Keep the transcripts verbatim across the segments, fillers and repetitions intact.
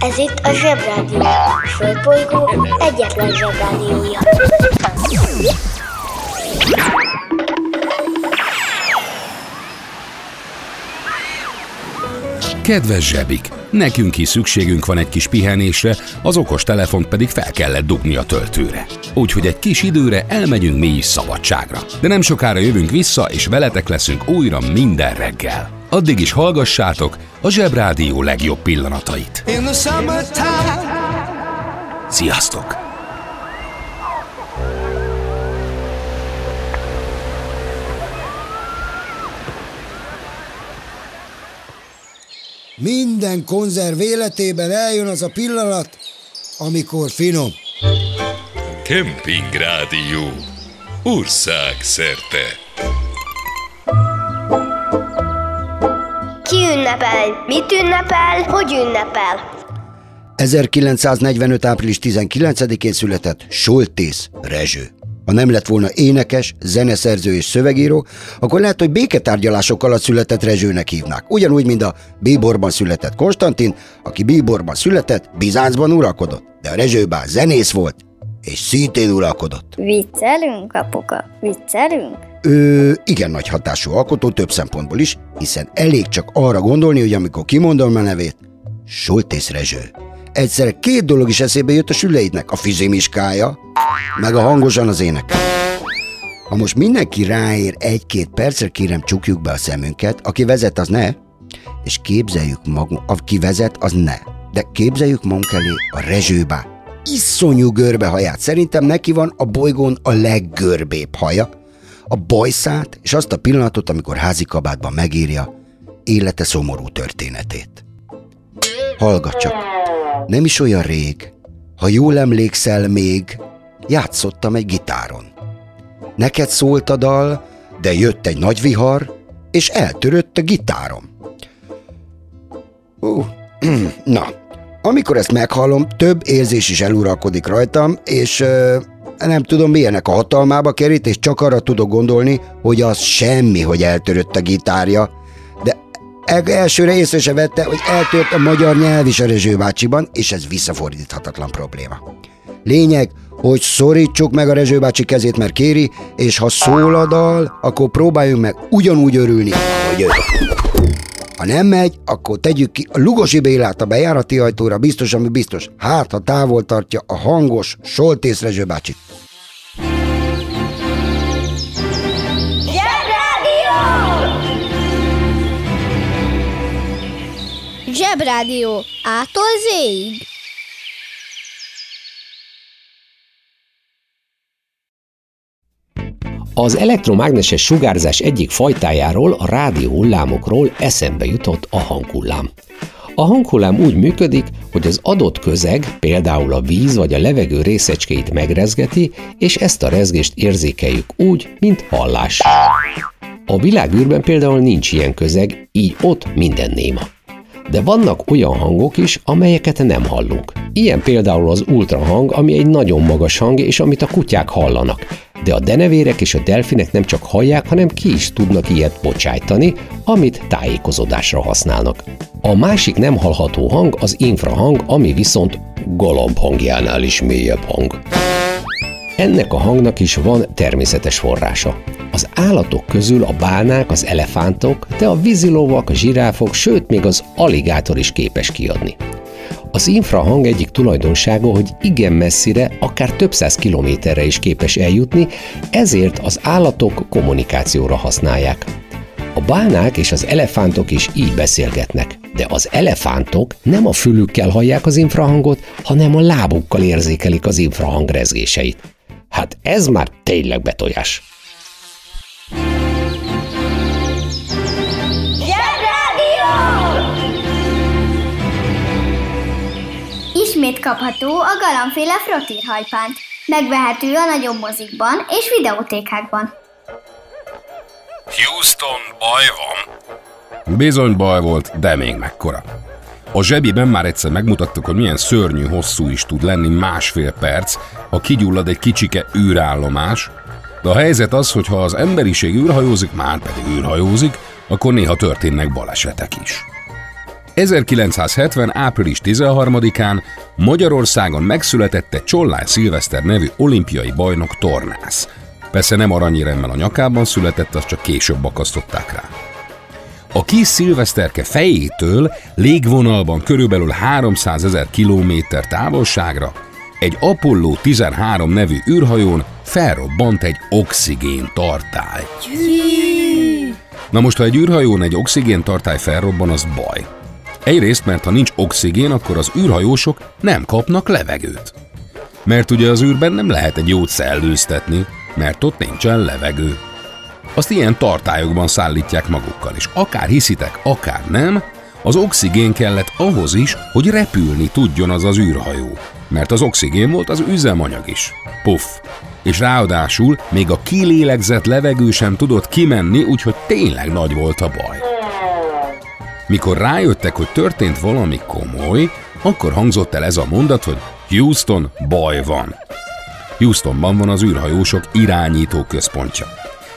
Ez itt a Zsebrádió, a Földbolygó egyetlen Zsebrádiója. Kedves zsebik, nekünk is szükségünk van egy kis pihenésre, az okostelefont pedig fel kellett dugni a töltőre. Úgyhogy egy kis időre elmegyünk mi is szabadságra. De nem sokára jövünk vissza, és veletek leszünk újra minden reggel. Addig is hallgassátok a Zsebrádió legjobb pillanatait. Sziasztok! Minden konzerv életében eljön az a pillanat, amikor finom. Kempingrádió. Országszerte. Ki ünnepel? Mit ünnepel? Hogy ünnepel? ezerkilencszáznegyvenöt. április tizenkilencedikén született Soltész Rezső. Ha nem lett volna énekes, zeneszerző és szövegíró, akkor lehet, hogy béketárgyalások alatt született Rezsőnek hívnák. Ugyanúgy, mint a Bíborban született Konstantin, aki Bíborban született, Bizáncban uralkodott. De a Rezső bár zenész volt, és szintén uralkodott. Viccelünk, apuka, viccelünk? Ő igen nagy hatású alkotó több szempontból is, hiszen elég csak arra gondolni, hogy amikor kimondom a nevét, Soltész Rezső. Egyszerre két dolog is eszébe jött a süleidnek, a fizimiskája, meg a hangosan az ének. Ha most mindenki ráér egy-két percre, kérem csukjuk be a szemünket, aki vezet, az ne, és képzeljük magunk, aki vezet, az ne, de képzeljük magunk elé a Rezsőbá. Iszonyú görbe haját, szerintem neki van a bolygón a leggörbébb haja, a bajszát, és azt a pillanatot, amikor házikabátban megírja élete szomorú történetét. Hallgat csak, nem is olyan rég, ha jól emlékszel még, játszottam egy gitáron. Neked szólt a dal, de jött egy nagy vihar, és eltörött a gitárom. Uh, na, amikor ezt meghallom, több érzés is eluralkodik rajtam, és uh, nem tudom, milyenek a hatalmába kerít, és csak arra tudok gondolni, hogy az semmi, hogy eltörött a gitárja. De elsőre észre se vette, hogy eltört a magyar nyelv is a Rezső bácsiban, és ez visszafordíthatatlan probléma. Lényeg, hogy szorítsuk meg a Rezső bácsi kezét, mert kéri, és ha szól a dal, akkor próbáljunk meg ugyanúgy örülni, hogy ő. Ha nem megy, akkor tegyük ki a Lugosi Bélát a bejárati ajtóra, biztos, ami biztos. Hát, ha távol tartja a hangos Soltész Rezső bácsit. Zsebrádió! Zsebrádió, A-tól Z-ig. Az elektromágneses sugárzás egyik fajtájáról, a rádióhullámokról eszembe jutott a hanghullám. A hanghullám úgy működik, hogy az adott közeg, például a víz vagy a levegő részecskéit megrezgeti, és ezt a rezgést érzékeljük úgy, mint hallás. A világűrben például nincs ilyen közeg, így ott minden néma. De vannak olyan hangok is, amelyeket nem hallunk. Ilyen például az ultrahang, ami egy nagyon magas hang, és amit a kutyák hallanak. De a denevérek és a delfinek nem csak hallják, hanem ki is tudnak ilyet bocsájtani, amit tájékozódásra használnak. A másik nem hallható hang az infrahang, ami viszont galamb hangjánál is mélyebb hang. Ennek a hangnak is van természetes forrása. Az állatok közül a bálnák, az elefántok, de a vízilovak, a zsiráfok, sőt még az aligátor is képes kiadni. Az infrahang egyik tulajdonsága, hogy igen messzire, akár több száz kilométerre is képes eljutni, ezért az állatok kommunikációra használják. A bálnák és az elefántok is így beszélgetnek, de az elefántok nem a fülükkel hallják az infrahangot, hanem a lábukkal érzékelik az infrahang rezgéseit. Hát ez már tényleg betojás! Ismét kapható a galambféle frottírhajpánt. Megvehető a nagyobb mozikban és videótékákban. Houston, baj van. Bizony baj volt, de még mekkora. A zsebiben már egyszer megmutattuk, hogy milyen szörnyű hosszú is tud lenni másfél perc, ha kigyullad egy kicsike űrállomás, de a helyzet az, hogy ha az emberiség űrhajózik, már pedig űrhajózik, akkor néha történnek balesetek is. ezerkilencszázhetven. április tizenharmadikán Magyarországon megszületette Csollány Szilveszter nevű olimpiai bajnok tornász. Persze nem aranyéremmel a nyakában született, azt csak később akasztották rá. A kis szilveszterke fejétől légvonalban körülbelül háromszázezer kilométer távolságra egy Apollo tizenhárom nevű űrhajón felrobbant egy oxigéntartály. Na most, ha egy űrhajón egy oxigéntartály felrobban, az baj. Egyrészt, mert ha nincs oxigén, akkor az űrhajósok nem kapnak levegőt. Mert ugye az űrben nem lehet egy jót szellőztetni, mert ott nincsen levegő. Azt ilyen tartályokban szállítják magukkal, és akár hiszitek, akár nem, az oxigén kellett ahhoz is, hogy repülni tudjon az az űrhajó. Mert az oxigén volt az üzemanyag is. Puff! És ráadásul még a kilélegzett levegő sem tudott kimenni, úgyhogy tényleg nagy volt a baj. Mikor rájöttek, hogy történt valami komoly, akkor hangzott el ez a mondat, hogy Houston, baj van. Houstonban van az űrhajósok irányító központja.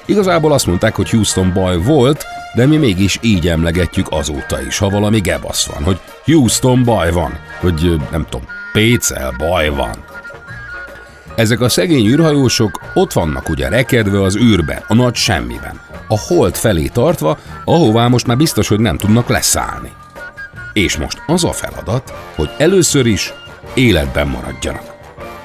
Igazából azt mondták, hogy Houston baj volt, de mi mégis így emlegetjük azóta is, ha valami gebasz van, hogy Houston baj van, hogy nem tudom, Pécel baj van. Ezek a szegény űrhajósok ott vannak ugye rekedve az űrben, a nagy semmiben, a hold felé tartva, ahová most már biztos, hogy nem tudnak leszállni. És most az a feladat, hogy először is életben maradjanak.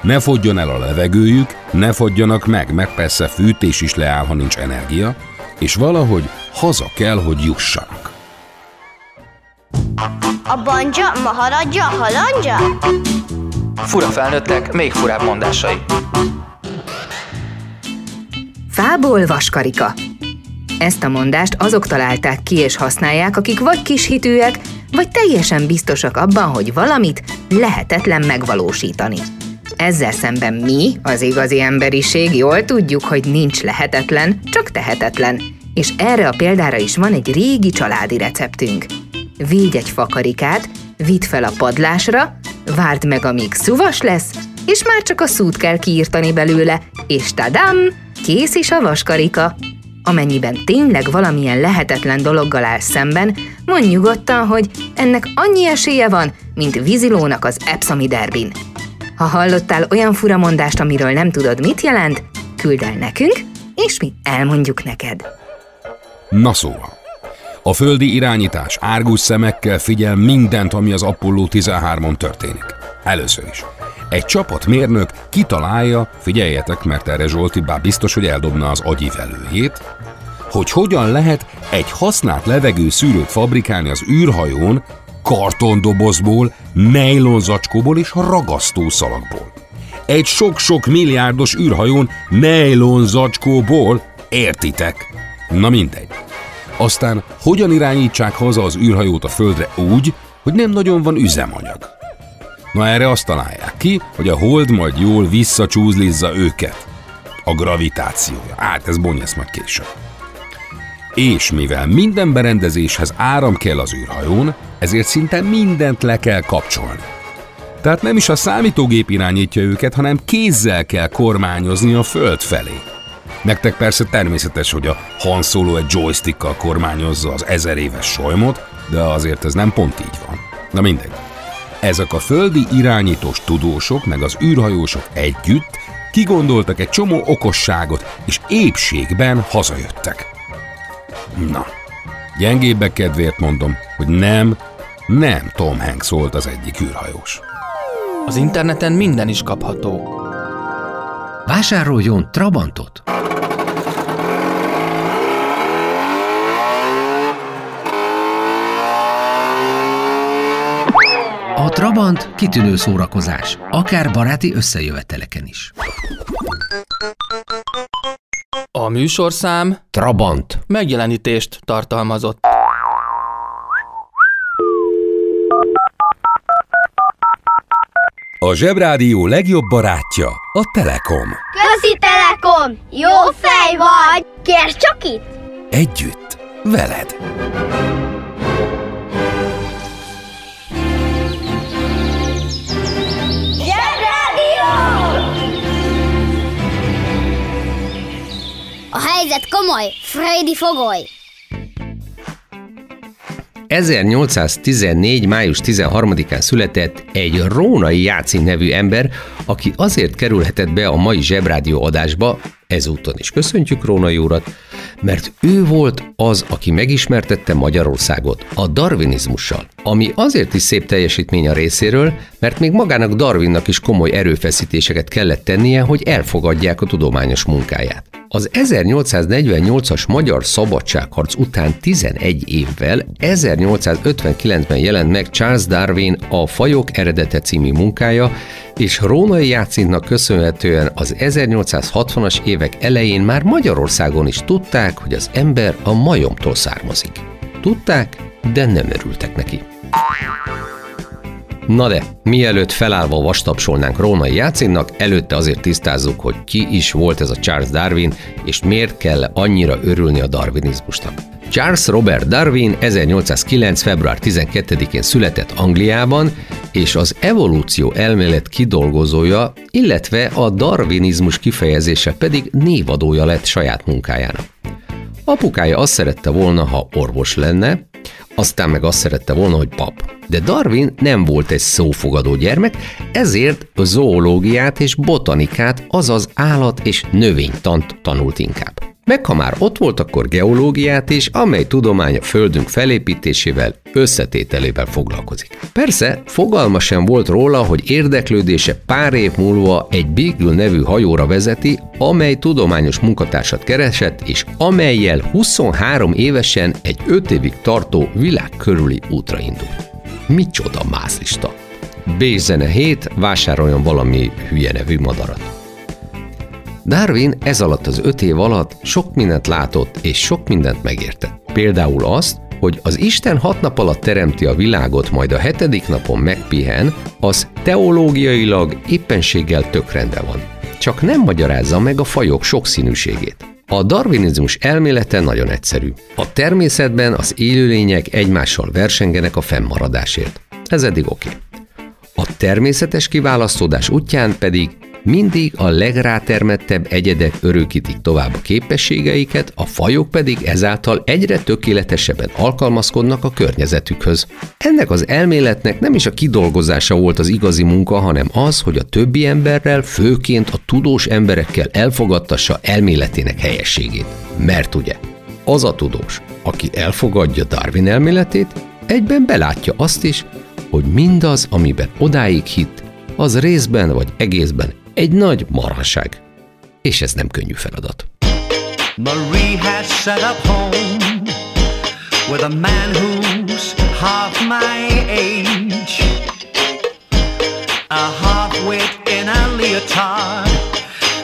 Ne fogyjon el a levegőjük, ne fogyjanak meg, mert persze fűtés is leáll, ha nincs energia, és valahogy haza kell, hogy jussanak. A banja, maharadja, halandja? Fura felnőttek, még furább mondásai. Fából vaskarika. Ezt a mondást azok találták ki és használják, akik vagy kishitűek, vagy teljesen biztosak abban, hogy valamit lehetetlen megvalósítani. Ezzel szemben mi, az igazi emberiség, jól tudjuk, hogy nincs lehetetlen, csak tehetetlen. És erre a példára is van egy régi családi receptünk. Vigy egy fakarikát, vidd fel a padlásra, várd meg, amíg szuvas lesz, és már csak a szút kell kiírtani belőle, és tadám, kész is a vaskarika. Amennyiben tényleg valamilyen lehetetlen dologgal állsz szemben, mondj nyugodtan, hogy ennek annyi esélye van, mint vízilónak az epszomi derbin. Ha hallottál olyan fura mondást, amiről nem tudod, mit jelent, küld el nekünk, és mi elmondjuk neked. Na szóval, a földi irányítás árgus szemekkel figyel mindent, ami az Apollo tizenhármon történik. Először is. Egy csapatmérnök kitalálja, figyeljetek, mert erre Zsolti bár biztos, hogy eldobna az agyivelőjét, hogy hogyan lehet egy használt levegőszűrőt fabrikálni az űrhajón, kartondobozból, nejlonzacskóból és ragasztószalagból. Egy sok-sok milliárdos űrhajón nejlonzacskóból, értitek? Na mindegy. Aztán hogyan irányítsák haza az űrhajót a földre úgy, hogy nem nagyon van üzemanyag? Na erre azt találják ki, hogy a hold majd jól visszacsúzlizza őket. A gravitációja. Hát ez bonyolult majd később. És mivel minden berendezéshez áram kell az űrhajón, ezért szinte mindent le kell kapcsolni. Tehát nem is a számítógép irányítja őket, hanem kézzel kell kormányozni a föld felé. Nektek persze természetes, hogy a Han Solo egy joystickkal kormányozza az ezer éves solymot, de azért ez nem pont így van. Na mindegy. Ezek a földi irányítós tudósok meg az űrhajósok együtt kigondoltak egy csomó okosságot, és épségben hazajöttek. Na, gyengébbek kedvéért mondom, hogy nem, nem Tom Hanks volt az egyik űrhajós. Az interneten minden is kapható. Vásároljon Trabantot! A Trabant kitűnő szórakozás, akár baráti összejöveteleken is. A műsorszám Trabant megjelenítést tartalmazott. A Zsebrádió legjobb barátja a Telekom. Közi Telekom! Jó fej vagy! Kérd csak itt! Együtt, veled! Zsebrádió! A helyzet komoly, Freddy fogoly! ezernyolcszáztizennégy. május tizenharmadikán született egy Rónay Jácint nevű ember, aki azért kerülhetett be a mai Zsebrádió adásba, ezúton is köszöntjük Rónay úrat, mert ő volt az, aki megismertette Magyarországot a darwinizmussal, ami azért is szép teljesítmény a részéről, mert még magának Darwinnak is komoly erőfeszítéseket kellett tennie, hogy elfogadják a tudományos munkáját. Az ezernyolcszáznegyvennyolcas magyar szabadságharc után tizenegy évvel, ezernyolcszázötvenkilencben jelent meg Charles Darwin a Fajok eredete című munkája, és Rónay Jácintnak köszönhetően az ezernyolcszázhatvanas évek elején már Magyarországon is tudták, hogy az ember a majomtól származik. Tudták, de nem örültek neki. Na de, mielőtt felállva vastapsolnánk Rónay Jácintnak, előtte azért tisztázzuk, hogy ki is volt ez a Charles Darwin, és miért kell annyira örülni a darwinizmusnak. Charles Robert Darwin ezernyolcszázkilenc. február tizenkettedikén született Angliában, és az evolúció elmélet kidolgozója, illetve a darwinizmus kifejezése pedig névadója lett saját munkájának. Apukája azt szerette volna, ha orvos lenne, aztán meg azt szerette volna, hogy pap. De Darwin nem volt egy szófogadó gyermek, ezért a zoológiát és botanikát, azaz állat- és növénytant tanult inkább. Meg ha már ott volt, akkor geológiát is, amely tudomány a földünk felépítésével, összetételével foglalkozik. Persze, fogalma sem volt róla, hogy érdeklődése pár év múlva egy Beagle nevű hajóra vezeti, amely tudományos munkatársat keresett, és amellyel huszonhárom évesen egy öt évig tartó világkörüli útra indult. Micsoda mászlista! Bézzene hét, vásároljon valami hülye nevű madarat. Darwin ez alatt az öt év alatt sok mindent látott és sok mindent megértett. Például azt, hogy az Isten hat nap alatt teremti a világot, majd a hetedik napon megpihen, az teológiailag éppenséggel tök rendben van. Csak nem magyarázza meg a fajok sokszínűségét. A darwinizmus elmélete nagyon egyszerű. A természetben az élőlények egymással versengenek a fennmaradásért. Ez eddig oké. A természetes kiválasztódás útján pedig mindig a legrátermettebb egyedek örökítik tovább a képességeiket, a fajok pedig ezáltal egyre tökéletesebben alkalmazkodnak a környezetükhöz. Ennek az elméletnek nem is a kidolgozása volt az igazi munka, hanem az, hogy a többi emberrel, főként a tudós emberekkel elfogadtassa elméletének helyességét. Mert ugye, az a tudós, aki elfogadja Darwin elméletét, egyben belátja azt is, hogy mindaz, amiben odáig hitt, az részben vagy egészben egy nagy marhaság. És ez nem könnyű feladat. Marie has set up home with a man who's half my age, a half-wit in a leotard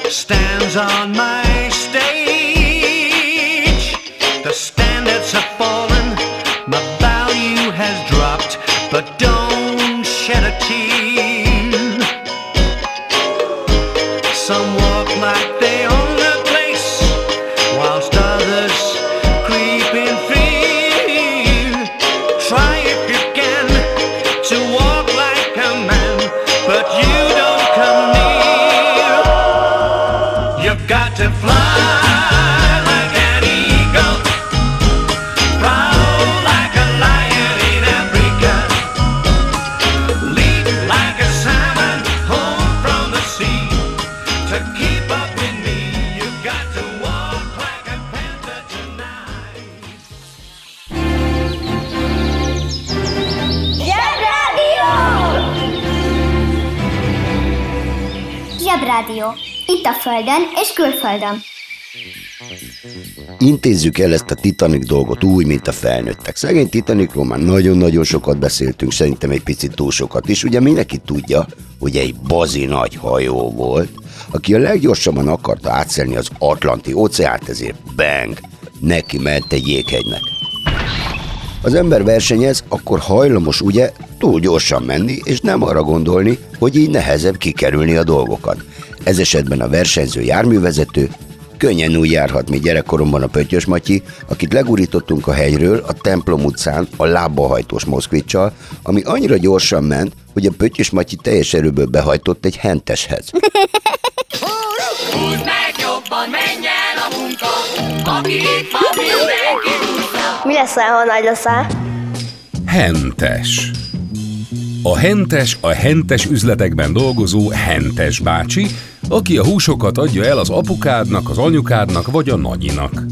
stands on my stage. The standards have fallen, my value has dropped, but don't shed a tear. Some walk like they own the place, whilst others creep in fear. Try if you can to walk like a man, but you don't come near. You've got to fly. Rádió. Itt a földön és külföldön. Intézzük el ezt a Titanic dolgot úgy, mint a felnőttek. Szegény Titanicról már nagyon-nagyon sokat beszéltünk, szerintem egy picit túl sokat is. Ugye mindenki tudja, hogy egy bazi nagy hajó volt, aki a leggyorsabban akarta átszelni az Atlanti óceánt, ezért bang, neki ment egy jéghegynek. Az ember versenyez, akkor hajlamos ugye túl gyorsan menni, és nem arra gondolni, hogy így nehezebb kikerülni a dolgokat. Ez esetben a versenyző járművezető könnyen úgy járhat, mint gyerekkoromban a Pöttyös Matyi, akit legurítottunk a hegyről a templom utcán a lábahajtós moszkvicsal, ami annyira gyorsan ment, hogy a Pöttyös Matyi teljes erőből behajtott egy henteshez. Húzd meg jobban, menj el a munka, aki itt van mindenki. Mi leszel, ha nagy leszel? Hentes. A hentes a hentes üzletekben dolgozó hentes bácsi, aki a húsokat adja el az apukádnak, az anyukádnak vagy a nagyinak.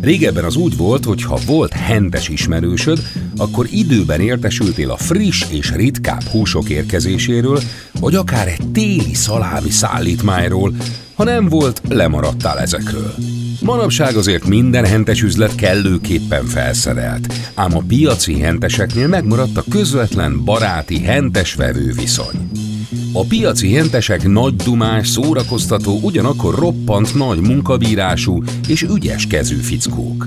Régebben az úgy volt, hogy ha volt hentes ismerősöd, akkor időben értesültél a friss és ritkább húsok érkezéséről, vagy akár egy téli szalámi szállítmányról, ha nem volt, lemaradtál ezekről. Manapság azért minden hentes üzlet kellőképpen felszerelt, ám a piaci henteseknél megmaradt a közvetlen baráti hentes-vevő viszony. A piaci hentesek nagy dumás, szórakoztató, ugyanakkor roppant nagy munkabírású és ügyes kezű fickók.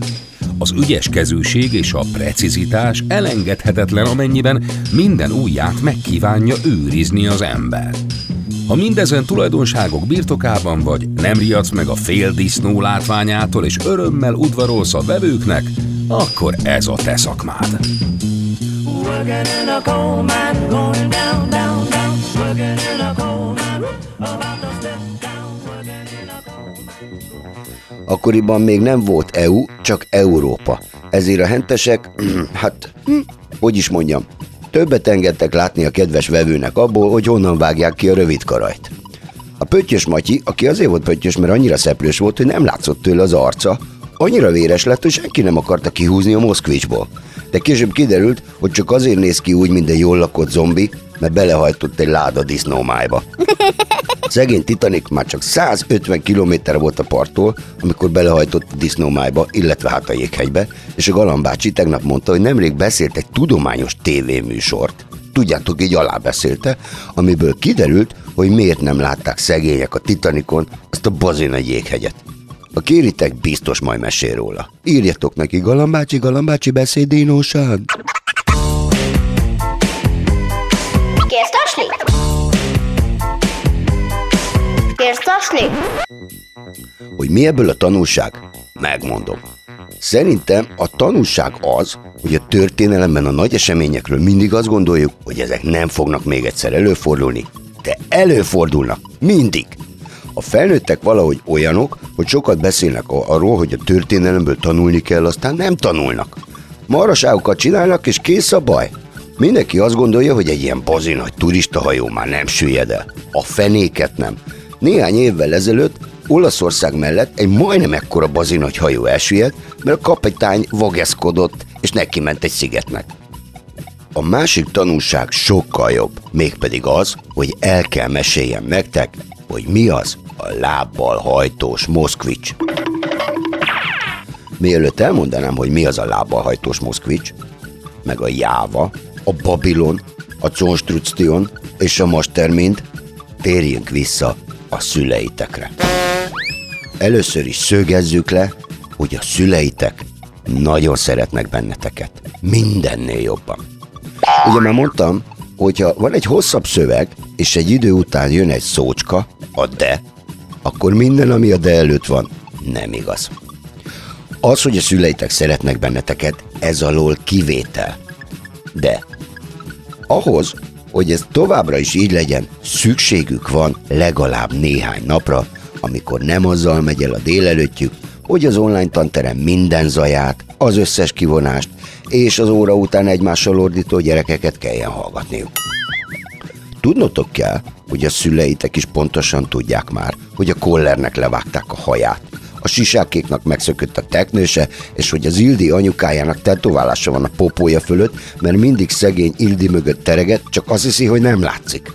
Az ügyes kezűség és a precizitás elengedhetetlen, amennyiben minden ujját megkívánja őrizni az ember. Ha mindezen tulajdonságok birtokában vagy, nem riadsz meg a fél disznó látványától és örömmel udvarolsz a vevőknek, akkor ez a te szakmád. Akkoriban még nem volt é u, csak Európa. Ezért a hentesek, hát, hogy is mondjam, többet engedtek látni a kedves vevőnek abból, hogy honnan vágják ki a rövid karajt. A pöttyös Matyi, aki azért volt pöttyös, mert annyira szeplős volt, hogy nem látszott tőle az arca, annyira véres lett, hogy senki nem akarta kihúzni a moszkvicsból. De később kiderült, hogy csak azért néz ki úgy, mint egy jól lakott zombi, mert belehajtott egy láda disznómájba. A szegény Titanic már csak száz ötven kilométerre volt a parttól, amikor belehajtott a disznómájba, illetve hát a jéghegybe, és a galambácsi tegnap mondta, hogy nemrég beszélt egy tudományos tévéműsort. Tudjátok, így alábeszélte, amiből kiderült, hogy miért nem látták szegények a Titanicon azt a bazina jéghegyet. A kéritek biztos majd mesél róla. Írjatok neki, galambácsi, galambácsi, beszédínóság! Kérsz tasni? Kérsz tasni? Hogy mi ebből a tanulság? Megmondom. Szerintem a tanulság az, hogy a történelemben a nagy eseményekről mindig azt gondoljuk, hogy ezek nem fognak még egyszer előfordulni, de előfordulnak, mindig! A felnőttek valahogy olyanok, hogy sokat beszélnek arról, hogy a történelemből tanulni kell, aztán nem tanulnak. Maraságokat csinálnak, és kész a baj. Mindenki azt gondolja, hogy egy ilyen bazi nagy turistahajó már nem süllyed el. A fenéket nem. Néhány évvel ezelőtt Olaszország mellett egy majdnem ekkora bazi nagy hajó elsüllyedt, mert a kapitány vageszkodott, és neki ment egy szigetnek. A másik tanulság sokkal jobb, mégpedig az, hogy el kell meséljem nektek, hogy mi az a lábbal hajtós moszkvics. Mielőtt elmondanám, hogy mi az a lábbal hajtós moszkvics, meg a jáva, a babilon, a construction és a mastermind, térjünk vissza a szüleitekre. Először is szögezzük le, hogy a szüleitek nagyon szeretnek benneteket. Mindennél jobban. Ugye már mondtam, hogyha van egy hosszabb szöveg, és egy idő után jön egy szócska, a de, akkor minden, ami a de előtt van, nem igaz. Az, hogy a szüleitek szeretnek benneteket, ez alól kivétel. De ahhoz, hogy ez továbbra is így legyen, szükségük van legalább néhány napra, amikor nem azzal megy el a délelőttjük, hogy az online tanterem minden zaját, az összes kivonást és az óra után egymással ordító gyerekeket kelljen hallgatniuk. Tudnotok kell, hogy a szüleitek is pontosan tudják már, hogy a kollernek levágták a haját, a sisákéknak megszökött a teknőse, és hogy az Ildi anyukájának tetoválása van a popója fölött, mert mindig szegény Ildi mögött tereget, csak azt hiszi, hogy nem látszik.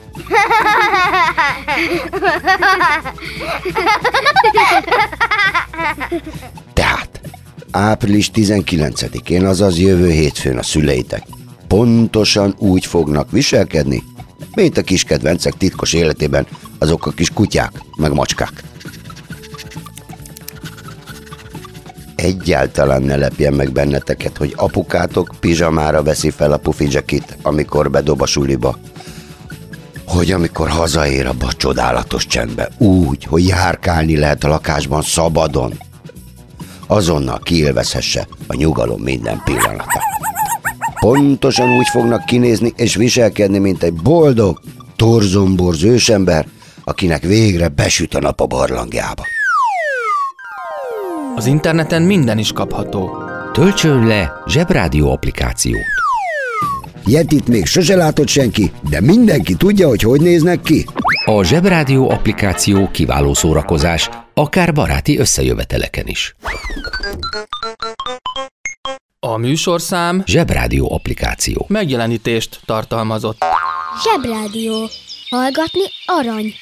Tehát április tizenkilencedikén, azaz jövő hétfőn a szüleitek pontosan úgy fognak viselkedni, mint a kis kedvencek titkos életében azok a kis kutyák, meg macskák. Egyáltalán ne lepjen meg benneteket, hogy apukátok pizsamára veszi fel a pufidzsekit, amikor bedob a suliba. Hogy amikor hazaér abba a csodálatos csendbe, úgy, hogy járkálni lehet a lakásban szabadon. Azonnal kiélvezhesse a nyugalom minden pillanata. Pontosan úgy fognak kinézni és viselkedni, mint egy boldog, torzomborz ősember, akinek végre besüt a nap a barlangjába. Az interneten minden is kapható. Töltsön le Zsebrádió applikációt. Yetit még sose látott senki, de mindenki tudja, hogy hogy néznek ki. A Zsebrádió applikáció kiváló szórakozás, akár baráti összejöveteleken is. A műsorszám Zsebrádió applikáció megjelenítést tartalmazott. Zsebrádió. Hallgatni arany.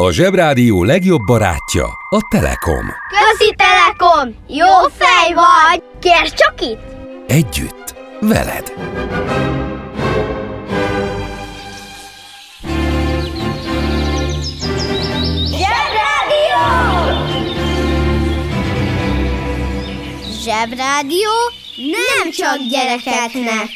A Zsebrádió legjobb barátja a Telekom. Közi Telekom! Jó fej vagy! Kérd csak itt! Együtt, veled! Zsebrádió! Zsebrádió nem csak gyerekeknek!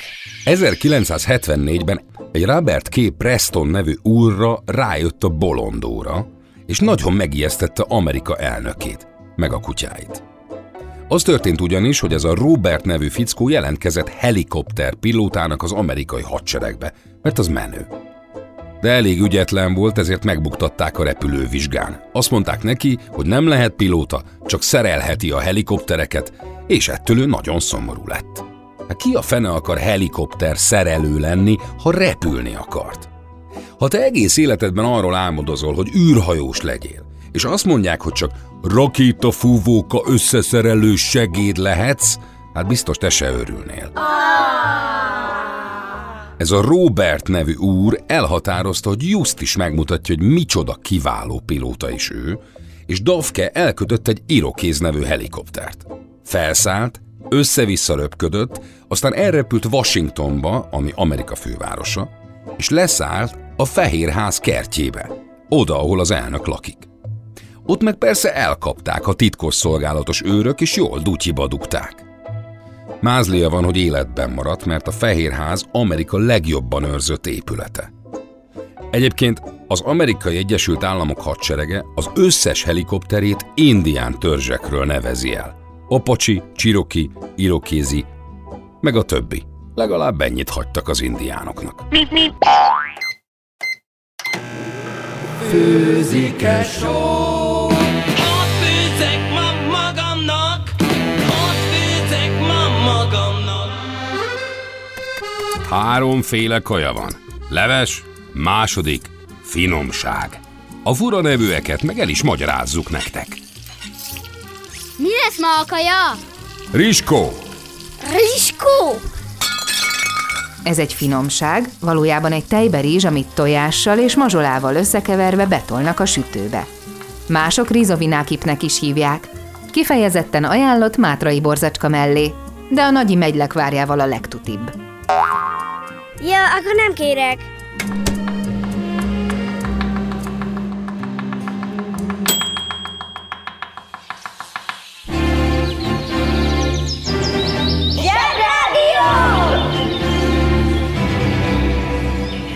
ezerkilencszázhetvennégyben egy Robert K. Preston nevű úrra rájött a bolondóra, és nagyon megijesztette Amerika elnökét, meg a kutyáit. Az történt ugyanis, hogy ez a Robert nevű fickó jelentkezett helikopterpilótának az amerikai hadseregbe, mert az menő. De elég ügyetlen volt, ezért megbuktatták a repülővizsgán. Azt mondták neki, hogy nem lehet pilóta, csak szerelheti a helikoptereket, és ettől ő nagyon szomorú lett. Ki a fene akar helikopter szerelő lenni, ha repülni akart? Ha te egész életedben arról álmodozol, hogy űrhajós legyél, és azt mondják, hogy csak rakétafúvóka összeszerelő segéd lehetsz, hát biztos te se örülnél. Ez a Robert nevű úr elhatározta, hogy just is megmutatja, hogy micsoda kiváló pilóta is ő, és Davke elkötött egy Irokéz nevű helikoptert. Felszállt, össze-vissza röpködött, aztán elrepült Washingtonba, ami Amerika fővárosa, és leszállt a Fehér Ház kertjébe, oda, ahol az elnök lakik. Ott meg persze elkapták a titkosszolgálatos őrök, és jól dutyiba dugták. Mázlia van, hogy életben maradt, mert a Fehér Ház Amerika legjobban őrzött épülete. Egyébként az Amerikai Egyesült Államok hadserege az összes helikopterét indián törzsekről nevezi el. Apache, Cherokee, Irokézi, meg a többi. Legalább ennyit hagytak az indiánoknak. Főzik-e só? Ott főzek ma magamnak, ott főzek ma magamnak. Háromféle kaja van. Leves, második, finomság. A fura nevűeket meg el is magyarázzuk nektek. Mi lesz ma a kaja? Rizskó! Rizskó! Ez egy finomság, valójában egy tejberizs, amit tojással és mazsolával összekeverve betolnak a sütőbe. Mások rizovinákipnek is hívják. Kifejezetten ajánlott mátrai borzacska mellé, de a nagyi megylekvárjával a legtutibb. Ja, akkor nem kérek.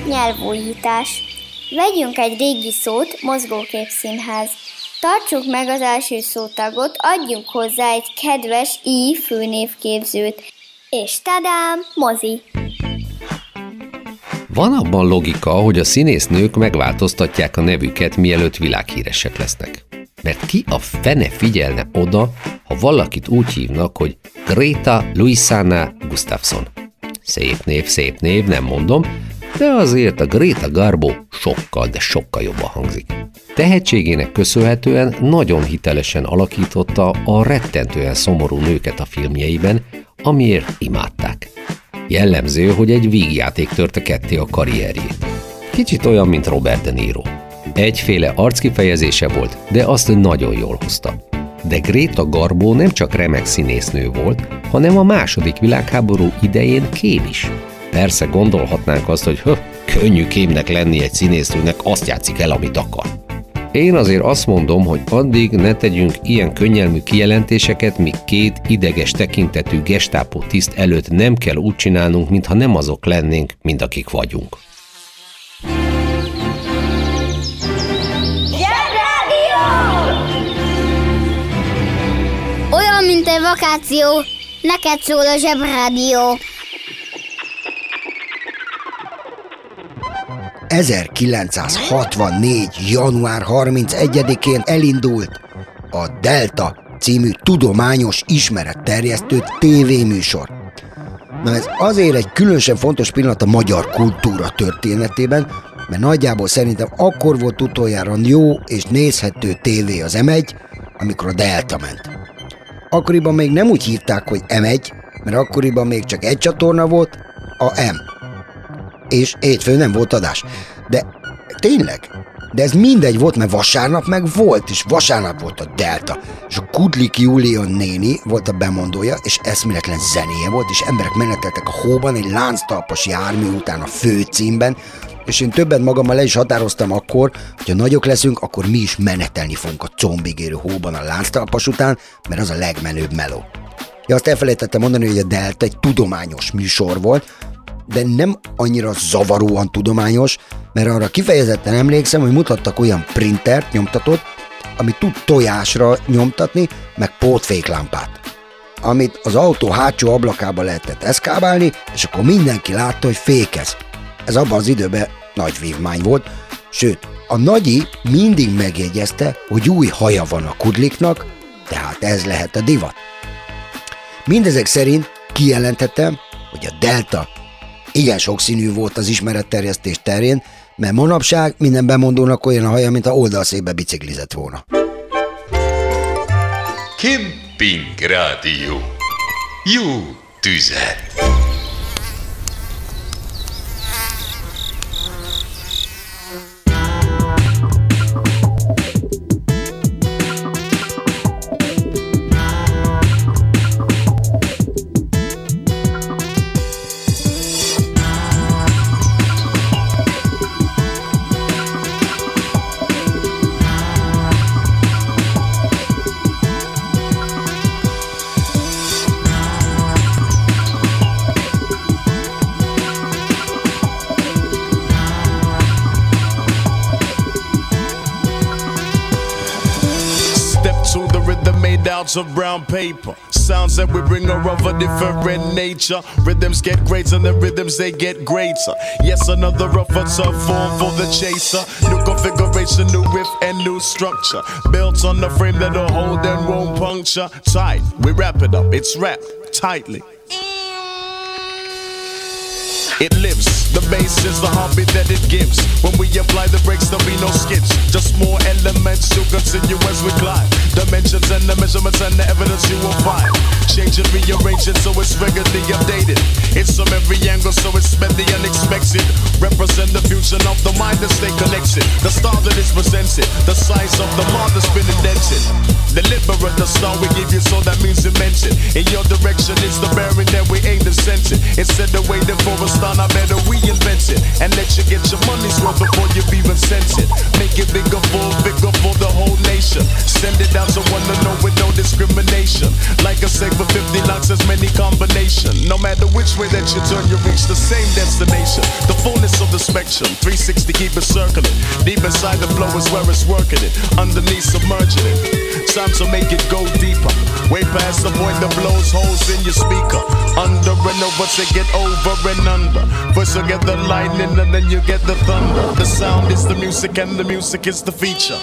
Nyelvújítás. Vegyünk egy régi szót, mozgóképszínház. Tartsuk meg az első szótagot, adjunk hozzá egy kedves i főnévképzőt. És tadám, mozi! Van abban logika, hogy a színésznők megváltoztatják a nevüket, mielőtt világhíresek lesznek. Mert ki a fene figyelne oda, ha valakit úgy hívnak, hogy Greta Luisana Gustafson. Szép név, szép név, nem mondom, de azért a Greta Garbo sokkal, de sokkal jobban hangzik. Tehetségének köszönhetően nagyon hitelesen alakította a rettentően szomorú nőket a filmjeiben, amiért imádták. Jellemző, hogy egy vígjáték törte ketté a karrierjét. Kicsit olyan, mint Robert De Niro. Egyféle arckifejezése volt, de azt nagyon jól hozta. De Greta Garbo nem csak remek színésznő volt, hanem a második világháború idején kém is. Persze gondolhatnánk azt, hogy höh, könnyű kémnek lenni egy színésznőnek, azt játszik el, amit akar. Én azért azt mondom, hogy addig ne tegyünk ilyen könnyelmű kijelentéseket, míg két ideges tekintetű gestápó tiszt előtt nem kell úgy csinálnunk, mintha nem azok lennénk, mint akik vagyunk. Zsebrádió! Olyan, mint egy vakáció, neked szól a Zsebrádió. ezerkilencszázhatvannégy január harmincegyedikén elindult a DELTA című tudományos ismeretterjesztő tévéműsor. Na ez azért egy különösen fontos pillanat a magyar kultúra történetében, mert nagyjából szerintem akkor volt utoljára jó és nézhető tévé az em egy, amikor a DELTA ment. Akkoriban még nem úgy hívták, hogy em egy, mert akkoriban még csak egy csatorna volt, a M. És hétfőn nem volt adás. De tényleg, de ez mindegy volt, mert vasárnap meg volt, és vasárnap volt a DELTA. És a Goodlick Julian néni volt a bemondója, és eszméletlen zenéje volt, és emberek meneteltek a hóban egy lánctalpas jármű után a főcímben, és én többet magammal le is határoztam akkor, hogyha nagyok leszünk, akkor mi is menetelni fogunk a combigérő hóban a lánctalpas után, mert az a legmenőbb meló. Ja, azt elfelejtettem mondani, hogy a DELTA egy tudományos műsor volt, de nem annyira zavaróan tudományos, mert arra kifejezetten emlékszem, hogy mutattak olyan printert, nyomtatót, amit tud tojásra nyomtatni, meg pótféklámpát, amit az autó hátsó ablakába lehetett eszkábálni, és akkor mindenki látta, hogy fékez. Ez abban az időben nagy vívmány volt, sőt, a nagyi mindig megjegyezte, hogy új haja van a Goodlicknak, tehát ez lehet a divat. Mindezek szerint kijelentettem, hogy a DELTA igen sokszínű volt az ismeretterjesztés terén, mert manapság minden bemondónak olyan a haja, mint a oldalszékbe biciklizett volna. Kemping rádió. Jó tüzet! Of brown paper, sounds that we bring are of a different nature. Rhythms get greater, the rhythms they get greater. Yes, another rough or tough form for the chaser. New configuration, new riff and new structure, built on the frame that'll hold and won't puncture. Tight, we wrap it up, it's wrapped tightly. It lives, the bass is the heartbeat that it gives. When we apply the brakes there'll be no skips, just more elements to continue as we climb. Dimensions and the measurements and the evidence you will find. Change it, rearrange it so it's regularly updated. It's from every angle so it's meant the unexpected. Represent the fusion of the mind and stay connected. The star that is presented, the size of the mark that's been indented. Deliberate the star we give you so that means invention. In your direction it's the bearing that we aim to center. Instead of waiting for a star I better reinvent it and let you get your money's worth before you've even sent it. Make it bigger for, bigger for the whole nation. Send it out to one to know with no discrimination. Like a seg for fifty locks, as many combinations. No matter which way that you turn, you reach the same destination. The fullness of the spectrum, three sixty keep it circling. Deep inside the flow is where it's working it. Underneath submerging it. Time to make it go deeper. Way past the point that blows holes in your speaker. Under and over to get over and under. First you get the lightning and then you get the thunder. The sound is the music and the music is the feature.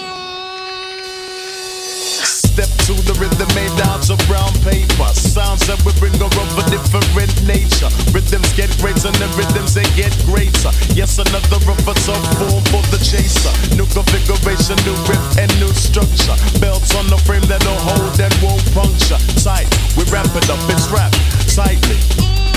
Step to the rhythm made out of brown paper. Sounds that we bring are of a different nature. Rhythms get greater and the rhythms they get greater. Yes, another of a tough form for the chaser. New configuration, new riff and new structure. Belts on the frame that'll hold and won't puncture. Tight, we wrap it up, it's wrapped tightly.